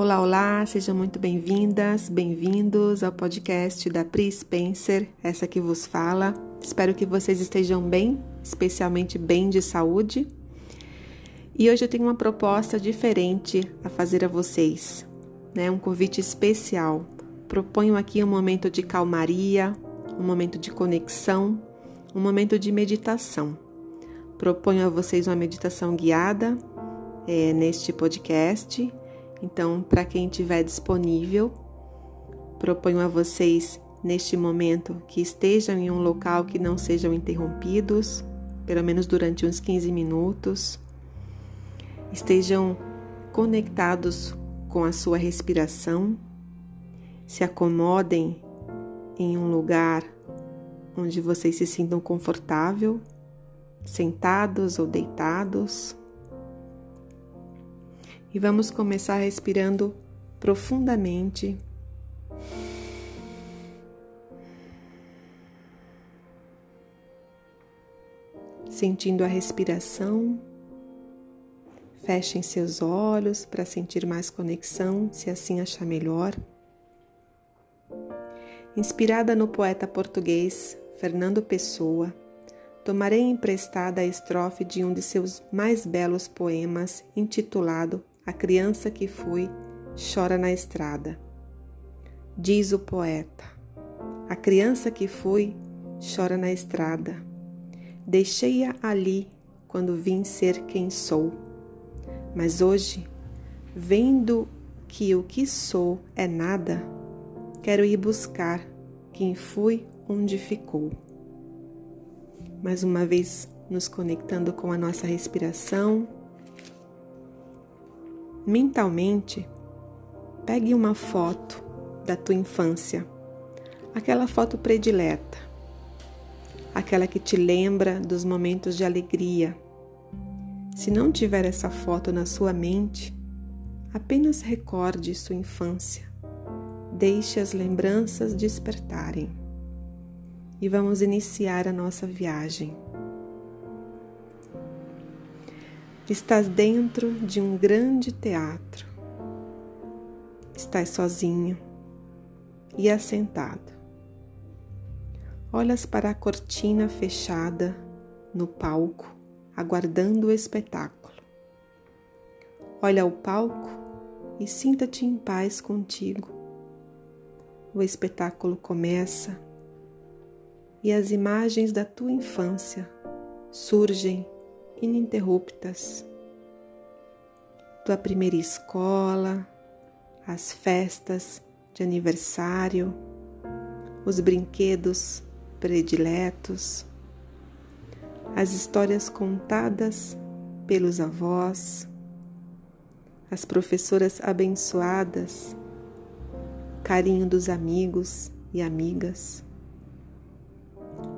Olá, olá, sejam muito bem-vindas, bem-vindos ao podcast da Pri Spencer, essa que vos fala. Espero que vocês estejam bem, especialmente bem de saúde. E hoje eu tenho uma proposta diferente a fazer a vocês, né? Um convite especial. Proponho aqui um momento de calmaria, um momento de conexão, um momento de meditação. Proponho a vocês uma meditação guiada neste podcast. Então, para quem estiver disponível, proponho a vocês, neste momento, que estejam em um local que não sejam interrompidos, pelo menos durante uns 15 minutos. Estejam conectados com a sua respiração. Se acomodem em um lugar onde vocês se sintam confortável, sentados ou deitados. E vamos começar respirando profundamente. Sentindo a respiração. Fechem seus olhos para sentir mais conexão, se assim achar melhor. Inspirada no poeta português Fernando Pessoa, tomarei emprestada a estrofe de um de seus mais belos poemas, intitulado A Criança que Fui Chora na Estrada. Diz o poeta: a criança que fui chora na estrada. Deixei-a ali quando vim ser quem sou. Mas hoje, vendo que o que sou é nada, quero ir buscar quem fui onde ficou. Mais uma vez nos conectando com a nossa respiração. Mentalmente, pegue uma foto da tua infância, aquela foto predileta, aquela que te lembra dos momentos de alegria. Se não tiver essa foto na sua mente, apenas recorde sua infância, deixe as lembranças despertarem e vamos iniciar a nossa viagem. Estás dentro de um grande teatro. Estás sozinho e assentado. Olhas para a cortina fechada no palco, aguardando o espetáculo. Olha o palco e sinta-te em paz contigo. O espetáculo começa e as imagens da tua infância surgem ininterruptas. Tua primeira escola, as festas de aniversário, os brinquedos prediletos, as histórias contadas pelos avós, as professoras abençoadas, carinho dos amigos e amigas,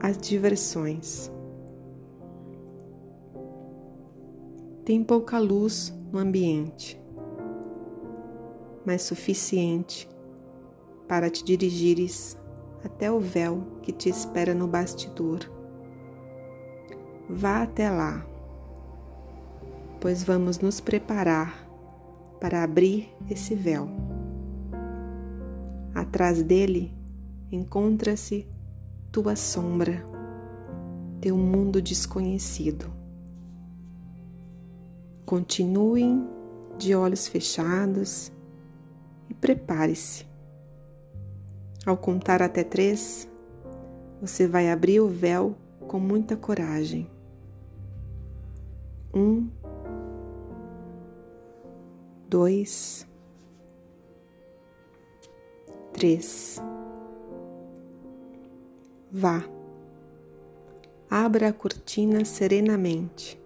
as diversões. Tem pouca luz no ambiente, mas suficiente para te dirigires até o véu que te espera no bastidor. Vá até lá, pois vamos nos preparar para abrir esse véu. Atrás dele encontra-se tua sombra, teu mundo desconhecido. Continuem de olhos fechados e prepare-se. Ao contar até 3, você vai abrir o véu com muita coragem. 1, 2, 3. Vá. Abra a cortina serenamente.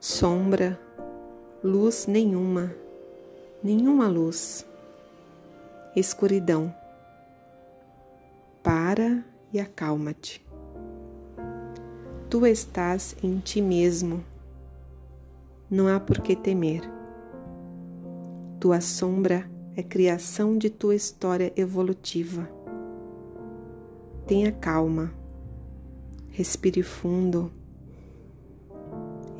Sombra, luz nenhuma, nenhuma luz, escuridão. Para e acalma-te. Tu estás em ti mesmo, não há por que temer. Tua sombra é criação de tua história evolutiva. Tenha calma, respire fundo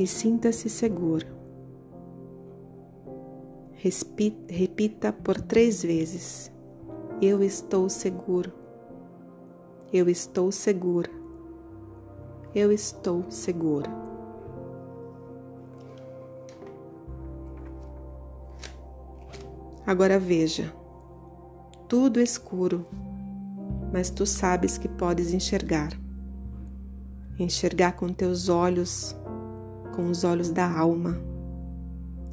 e sinta-se seguro. Repita por 3 vezes. Eu estou seguro. Eu estou segura. Eu estou segura. Agora veja. Tudo escuro, mas tu sabes que podes enxergar. Enxergar com teus olhos, com os olhos da alma.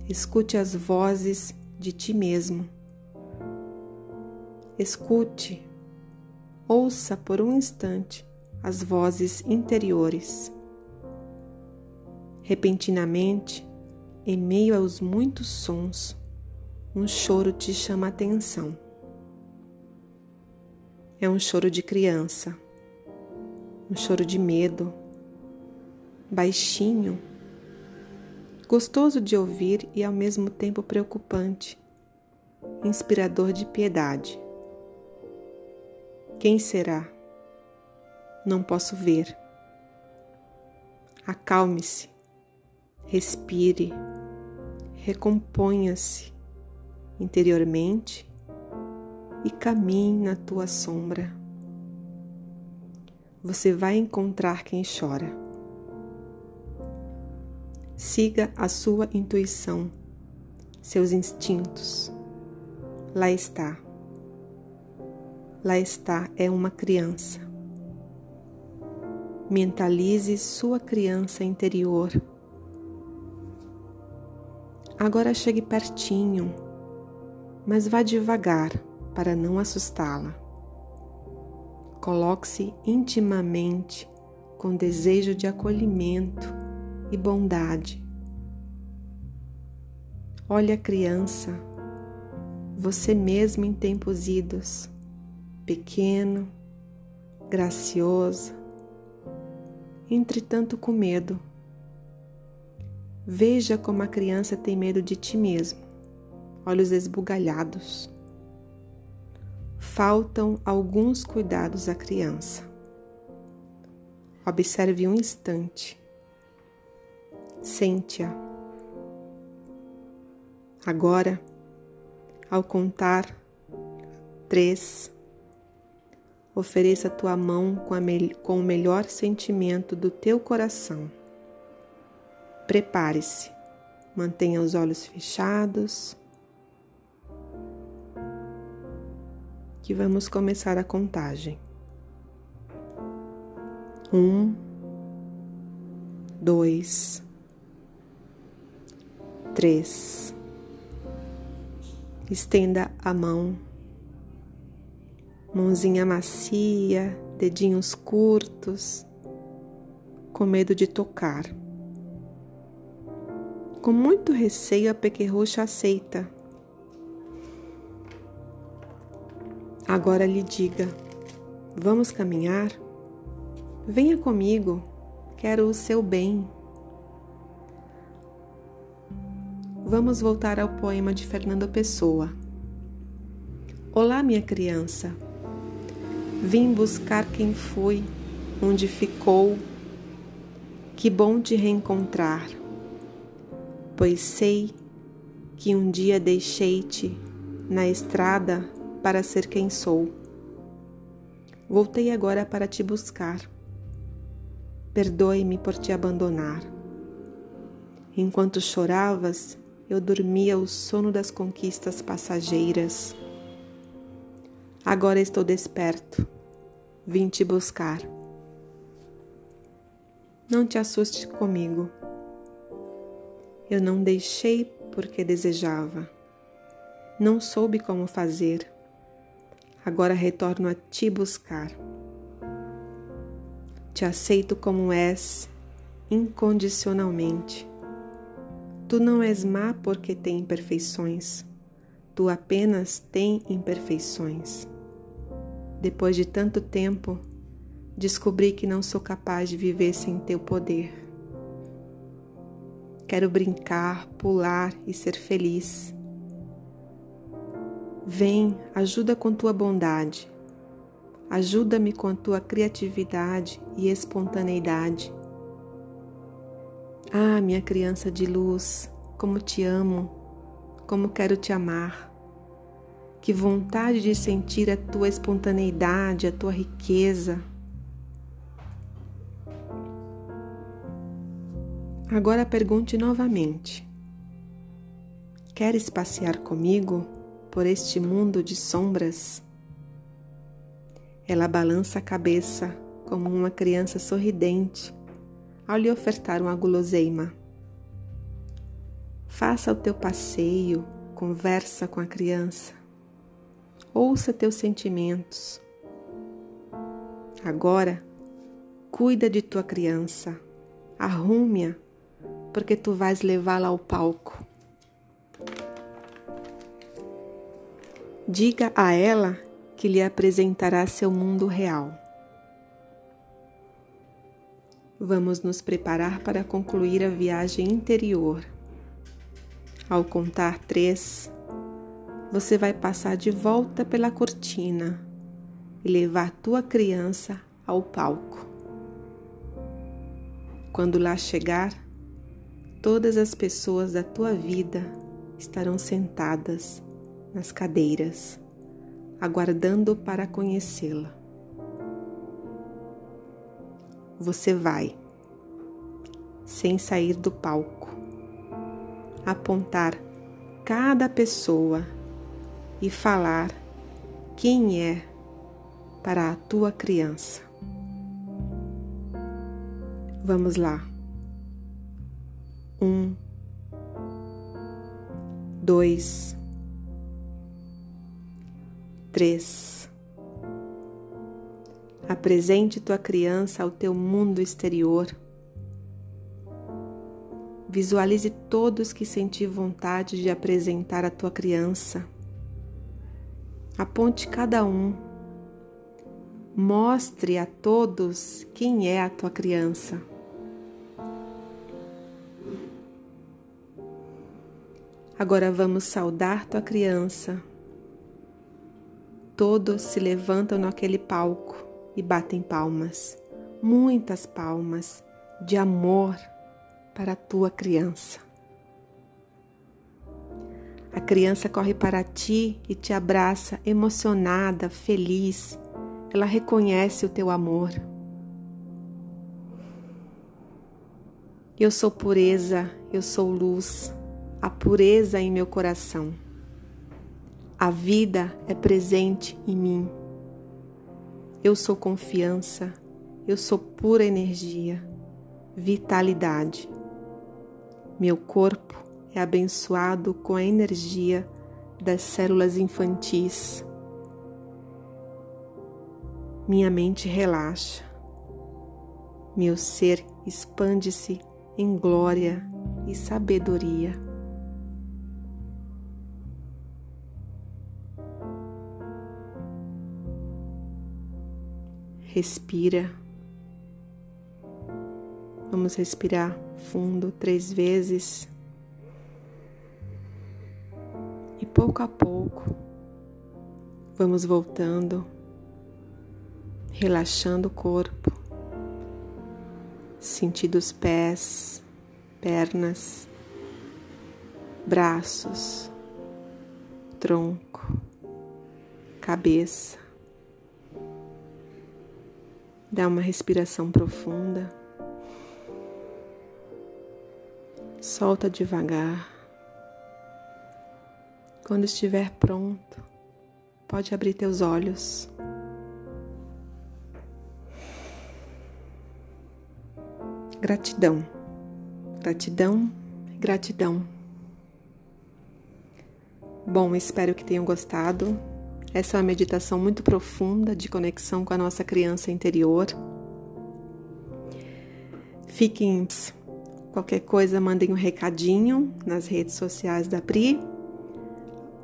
Escute as vozes de ti mesmo. Escute, ouça por um instante as vozes interiores. Repentinamente, em meio aos muitos sons, um choro te chama a atenção. É um choro de criança, um choro de medo, baixinho, gostoso de ouvir e ao mesmo tempo preocupante, inspirador de piedade. Quem será? Não posso ver. Acalme-se, respire, recomponha-se interiormente e caminhe na tua sombra. Você vai encontrar quem chora. Siga a sua intuição, seus instintos. Lá está. Lá está, é uma criança. Mentalize sua criança interior. Agora chegue pertinho, mas vá devagar para não assustá-la. Coloque-se intimamente com desejo de acolhimento e bondade. Olhe a criança, você mesmo em tempos idos. Pequeno, gracioso, entretanto com medo. Veja como a criança tem medo de ti mesmo, olhos esbugalhados. Faltam alguns cuidados à criança. Observe um instante. Sente-a. Agora, ao contar 3, ofereça a tua mão com o melhor sentimento do teu coração. Prepare-se. Mantenha os olhos fechados. Que vamos começar a contagem. 1, 2, 3. Estenda a mão. Mãozinha macia, dedinhos curtos, com medo de tocar. Com muito receio, a pequerrucha aceita. Agora lhe diga, vamos caminhar? Venha comigo, quero o seu bem. Vamos voltar ao poema de Fernando Pessoa. Olá, minha criança. Vim buscar quem fui, onde ficou. Que bom te reencontrar, pois sei que um dia deixei-te na estrada para ser quem sou. Voltei agora para te buscar. Perdoe-me por te abandonar. Enquanto choravas, eu dormia o sono das conquistas passageiras. Agora estou desperto. Vim te buscar. Não te assuste comigo. Eu não deixei porque desejava. Não soube como fazer. Agora retorno a te buscar. Te aceito como és, incondicionalmente. Tu não és má porque tem imperfeições. Tu apenas tem imperfeições. Depois de tanto tempo, descobri que não sou capaz de viver sem teu poder. Quero brincar, pular e ser feliz. Vem, ajuda com tua bondade. Ajuda-me com a tua criatividade e espontaneidade. Ah, minha criança de luz, como te amo, como quero te amar. Que vontade de sentir a tua espontaneidade, a tua riqueza. Agora pergunte novamente. Queres passear comigo por este mundo de sombras? Ela balança a cabeça como uma criança sorridente ao lhe ofertar uma guloseima. Faça o teu passeio, conversa com a criança. Ouça teus sentimentos. Agora, cuida de tua criança. Arrume-a, porque tu vais levá-la ao palco. Diga a ela que lhe apresentará seu mundo real. Vamos nos preparar para concluir a viagem interior. Ao contar 3, você vai passar de volta pela cortina e levar tua criança ao palco. Quando lá chegar, todas as pessoas da tua vida estarão sentadas nas cadeiras, aguardando para conhecê-la. Você vai, sem sair do palco, apontar cada pessoa e falar quem é para a tua criança. Vamos lá. 1, 2, 3. Apresente tua criança ao teu mundo exterior. Visualize todos que sentir vontade de apresentar a tua criança. Aponte cada um. Mostre a todos quem é a tua criança. Agora vamos saudar tua criança. Todos se levantam naquele palco e batem palmas, muitas palmas de amor para a tua criança. A criança corre para ti e te abraça, emocionada, feliz. Ela reconhece o teu amor. Eu sou pureza, eu sou luz, a pureza em meu coração. A vida é presente em mim. Eu sou confiança, eu sou pura energia, vitalidade. Meu corpo é abençoado com a energia das células infantis. Minha mente relaxa. Meu ser expande-se em glória e sabedoria. Respira. Vamos respirar fundo 3 vezes. E pouco a pouco, vamos voltando, relaxando o corpo, sentindo os pés, pernas, braços, tronco, cabeça. Dá uma respiração profunda. Solta devagar. Quando estiver pronto, pode abrir teus olhos. Gratidão, gratidão, gratidão. Bom, espero que tenham gostado. Essa é uma meditação muito profunda de conexão com a nossa criança interior. Fiquem, qualquer coisa, mandem um recadinho nas redes sociais da Pri.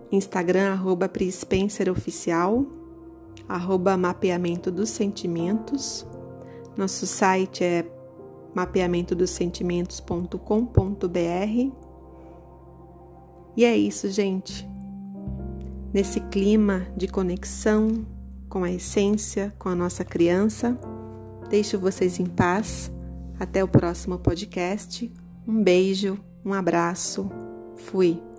Instagram, @Pri Spencer Oficial, @Mapeamento dos Sentimentos. Nosso site é mapeamentodosentimentos.com.br. E é isso, gente. Nesse clima de conexão com a essência, com a nossa criança, deixo vocês em paz. Até o próximo podcast. Um beijo, um abraço. Fui.